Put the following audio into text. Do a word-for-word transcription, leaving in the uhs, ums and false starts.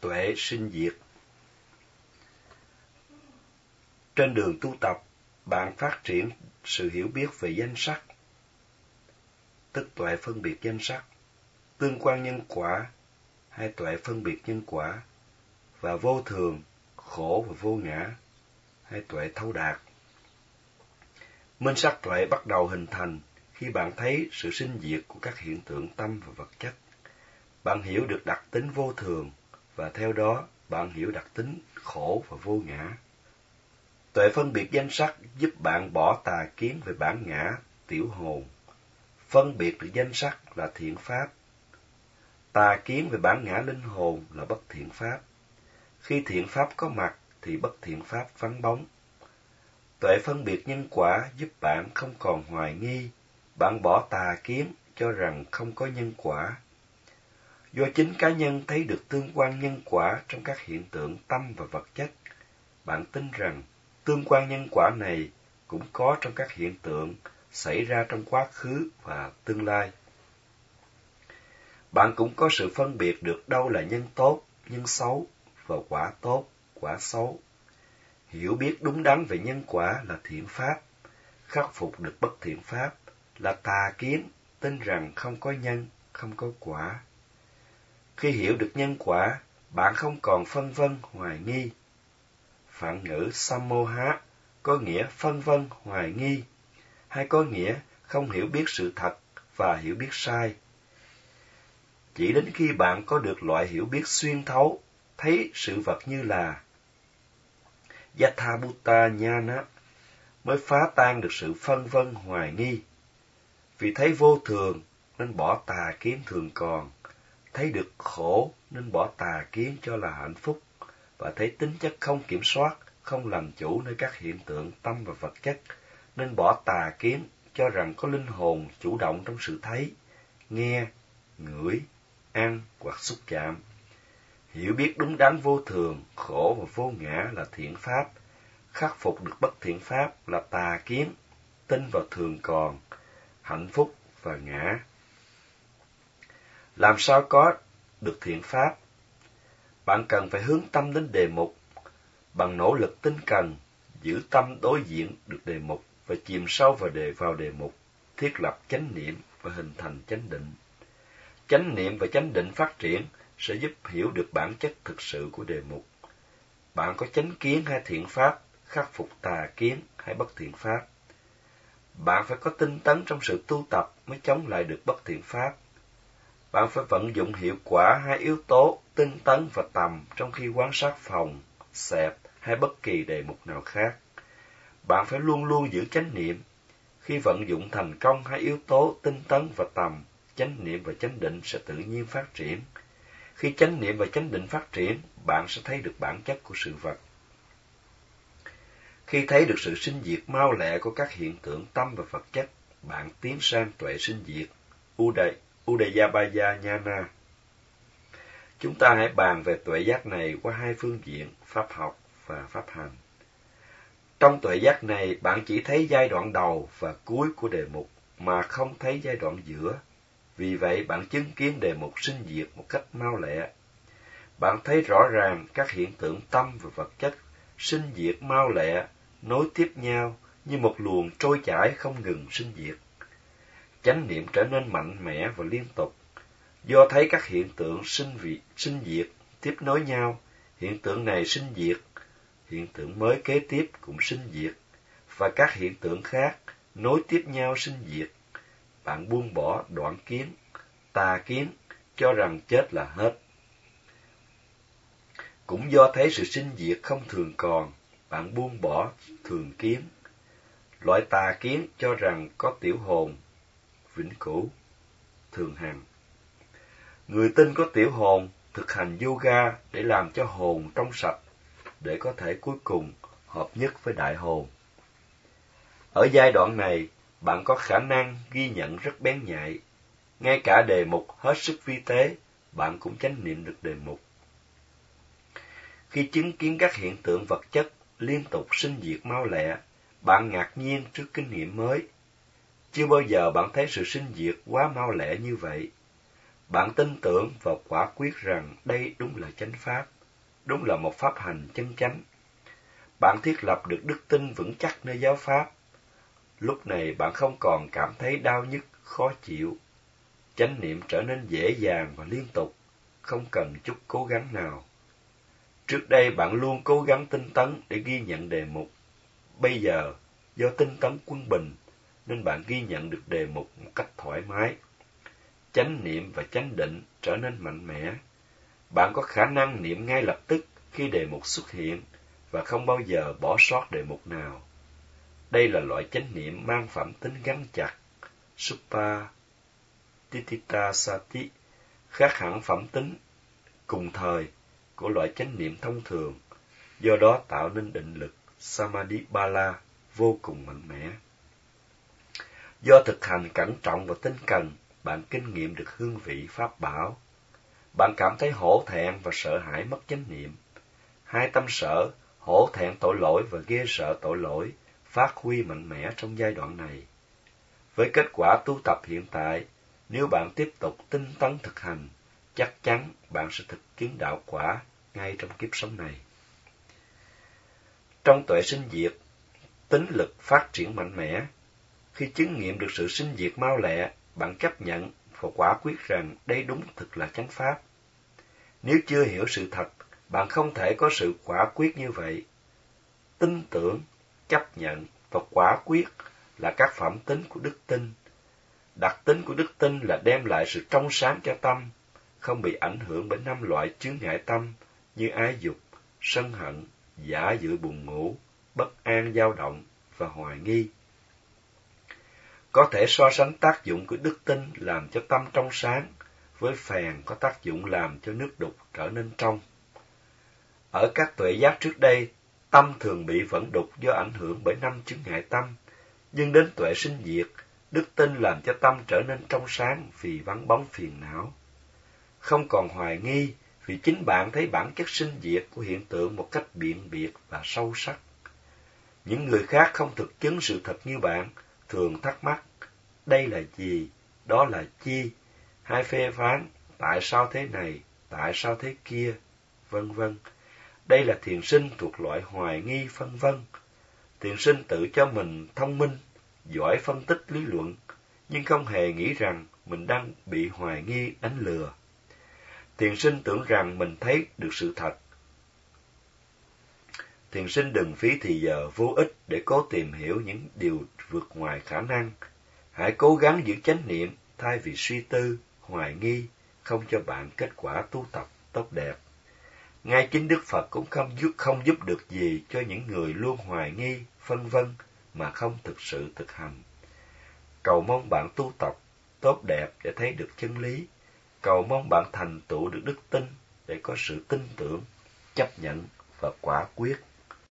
tuệ sinh diệt. Trên đường tu tập, bạn phát triển sự hiểu biết về danh sắc, tức tuệ phân biệt danh sắc, tương quan nhân quả hay tuệ phân biệt nhân quả, và vô thường, khổ và vô ngã hay tuệ thấu đạt. Minh sắc tuệ bắt đầu hình thành khi bạn thấy sự sinh diệt của các hiện tượng tâm và vật chất. Bạn hiểu được đặc tính vô thường, và theo đó bạn hiểu đặc tính khổ và vô ngã. Tuệ phân biệt danh sắc giúp bạn bỏ tà kiến về bản ngã, tiểu hồn. Phân biệt được danh sắc là thiện pháp. Tà kiến về bản ngã linh hồn là bất thiện pháp. Khi thiện pháp có mặt thì bất thiện pháp vắng bóng. Tuệ phân biệt nhân quả giúp bạn không còn hoài nghi, bạn bỏ tà kiến cho rằng không có nhân quả. Do chính cá nhân thấy được tương quan nhân quả trong các hiện tượng tâm và vật chất, bạn tin rằng tương quan nhân quả này cũng có trong các hiện tượng xảy ra trong quá khứ và tương lai. Bạn cũng có sự phân biệt được đâu là nhân tốt, nhân xấu và quả tốt, quả xấu. Hiểu biết đúng đắn về nhân quả là thiện pháp, khắc phục được bất thiện pháp là tà kiến, tin rằng không có nhân, không có quả. Khi hiểu được nhân quả, bạn không còn phân vân hoài nghi. Phạn ngữ Sammoha có nghĩa phân vân hoài nghi, hay có nghĩa không hiểu biết sự thật và hiểu biết sai. Chỉ đến khi bạn có được loại hiểu biết xuyên thấu, thấy sự vật như là Yathabhuta Nhana, mới phá tan được sự phân vân hoài nghi. Vì thấy vô thường nên bỏ tà kiến thường còn, thấy được khổ nên bỏ tà kiến cho là hạnh phúc, và thấy tính chất không kiểm soát, không làm chủ nơi các hiện tượng tâm và vật chất, nên bỏ tà kiến cho rằng có linh hồn chủ động trong sự thấy, nghe, ngửi, ăn hoặc xúc chạm. Hiểu biết đúng đắn vô thường, khổ và vô ngã là thiện pháp, khắc phục được bất thiện pháp là tà kiến, tin vào thường còn, hạnh phúc và ngã. Làm sao có được thiện pháp? Bạn cần phải hướng tâm đến đề mục. Bằng nỗ lực tinh cần, giữ tâm đối diện được đề mục và chìm sâu vào đề vào đề mục, thiết lập chánh niệm và hình thành chánh định. Chánh niệm và chánh định phát triển sẽ giúp hiểu được bản chất thực sự của đề mục. Bạn có chánh kiến hay thiện pháp, khắc phục tà kiến hay bất thiện pháp. Bạn phải có tinh tấn trong sự tu tập mới chống lại được bất thiện pháp. Bạn phải vận dụng hiệu quả hai yếu tố tinh tấn và tầm trong khi quan sát phòng, xẹp hay bất kỳ đề mục nào khác. Bạn phải luôn luôn giữ chánh niệm. Khi vận dụng thành công hai yếu tố tinh tấn và tầm, chánh niệm và chánh định sẽ tự nhiên phát triển. Khi chánh niệm và chánh định phát triển, bạn sẽ thấy được bản chất của sự vật. Khi thấy được sự sinh diệt mau lẹ của các hiện tượng tâm và vật chất, bạn tiến sang tuệ sinh diệt, Uday, Udayabhaya Jnana. Chúng ta hãy bàn về tuệ giác này qua hai phương diện, pháp học và pháp hành. Trong tuệ giác này, bạn chỉ thấy giai đoạn đầu và cuối của đề mục, mà không thấy giai đoạn giữa. Vì vậy, bạn chứng kiến đề mục sinh diệt một cách mau lẹ. Bạn thấy rõ ràng các hiện tượng tâm và vật chất sinh diệt mau lẹ, nối tiếp nhau như một luồng trôi chảy không ngừng sinh diệt. Chánh niệm trở nên mạnh mẽ và liên tục. Do thấy các hiện tượng sinh vị, sinh diệt tiếp nối nhau, hiện tượng này sinh diệt, hiện tượng mới kế tiếp cũng sinh diệt, và các hiện tượng khác nối tiếp nhau sinh diệt. Bạn buông bỏ đoạn kiến, tà kiến, cho rằng chết là hết. Cũng do thấy sự sinh diệt không thường còn, bạn buông bỏ thường kiến, loại tà kiến cho rằng có tiểu hồn, vĩnh cửu, thường hằng. Người tin có tiểu hồn thực hành yoga để làm cho hồn trong sạch, để có thể cuối cùng hợp nhất với đại hồn. Ở giai đoạn này, bạn có khả năng ghi nhận rất bén nhạy. Ngay cả đề mục hết sức vi tế, bạn cũng chánh niệm được đề mục. Khi chứng kiến các hiện tượng vật chất liên tục sinh diệt mau lẹ, bạn ngạc nhiên trước kinh nghiệm mới. Chưa bao giờ bạn thấy sự sinh diệt quá mau lẹ như vậy. Bạn tin tưởng và quả quyết rằng đây đúng là chánh pháp, đúng là một pháp hành chân chánh. Bạn thiết lập được đức tin vững chắc nơi giáo pháp. Lúc này bạn không còn cảm thấy đau nhức, khó chịu. Chánh niệm trở nên dễ dàng và liên tục, không cần chút cố gắng nào. Trước đây bạn luôn cố gắng tinh tấn để ghi nhận đề mục. Bây giờ, do tinh tấn quân bình, nên bạn ghi nhận được đề mục một cách thoải mái. Chánh niệm và chánh định trở nên mạnh mẽ. Bạn có khả năng niệm ngay lập tức khi đề mục xuất hiện và không bao giờ bỏ sót đề mục nào. Đây là loại chánh niệm mang phẩm tính gắn chặt, Suppadittitasati, khác hẳn phẩm tính cùng thời của loại chánh niệm thông thường, do đó tạo nên định lực Samadhibala vô cùng mạnh mẽ. Do thực hành cẩn trọng và tinh cần, bạn kinh nghiệm được hương vị pháp bảo. Bạn cảm thấy hổ thẹn và sợ hãi mất chánh niệm. Hai tâm sở, hổ thẹn tội lỗi và ghê sợ tội lỗi, phát huy mạnh mẽ trong giai đoạn này. Với kết quả tu tập hiện tại, nếu bạn tiếp tục tinh tấn thực hành, chắc chắn bạn sẽ thực kiến đạo quả ngay trong kiếp sống này. Trong tuệ sinh diệt, tính lực phát triển mạnh mẽ. Khi chứng nghiệm được sự sinh diệt mau lẹ, bạn chấp nhận và quả quyết rằng đây đúng thực là chánh pháp. Nếu chưa hiểu sự thật, bạn không thể có sự quả quyết như vậy. Tin tưởng, chấp nhận và quả quyết là các phẩm tính của đức tin. Đặc tính của đức tin là đem lại sự trong sáng cho tâm, không bị ảnh hưởng bởi năm loại chướng ngại tâm như ái dục, sân hận, giả dự buồn ngủ, bất an dao động và hoài nghi. Có thể so sánh tác dụng của đức tin làm cho tâm trong sáng với phèn có tác dụng làm cho nước đục trở nên trong. Ở các tuệ giác trước đây, tâm thường bị vẫn đục do ảnh hưởng bởi năm chướng ngại tâm, nhưng đến tuệ sinh diệt, đức tin làm cho tâm trở nên trong sáng vì vắng bóng phiền não. Không còn hoài nghi vì chính bạn thấy bản chất sinh diệt của hiện tượng một cách biện biệt và sâu sắc. Những người khác không thực chứng sự thật như bạn thường thắc mắc, đây là gì, đó là chi, hai phê phán, tại sao thế này, tại sao thế kia, vân vân. Đây là thiền sinh thuộc loại hoài nghi phân vân. Thiền sinh tự cho mình thông minh, giỏi phân tích lý luận, nhưng không hề nghĩ rằng mình đang bị hoài nghi đánh lừa. Thiền sinh tưởng rằng mình thấy được sự thật. Thiền sinh đừng phí thì giờ vô ích để cố tìm hiểu những điều vượt ngoài khả năng. Hãy cố gắng giữ chánh niệm thay vì suy tư, hoài nghi, không cho bạn kết quả tu tập tốt đẹp. Ngay chính Đức Phật cũng không giúp, không giúp được gì cho những người luôn hoài nghi, phân vân mà không thực sự thực hành. Cầu mong bạn tu tập tốt đẹp để thấy được chân lý. Cầu mong bạn thành tựu được đức tin để có sự tin tưởng, chấp nhận và quả quyết.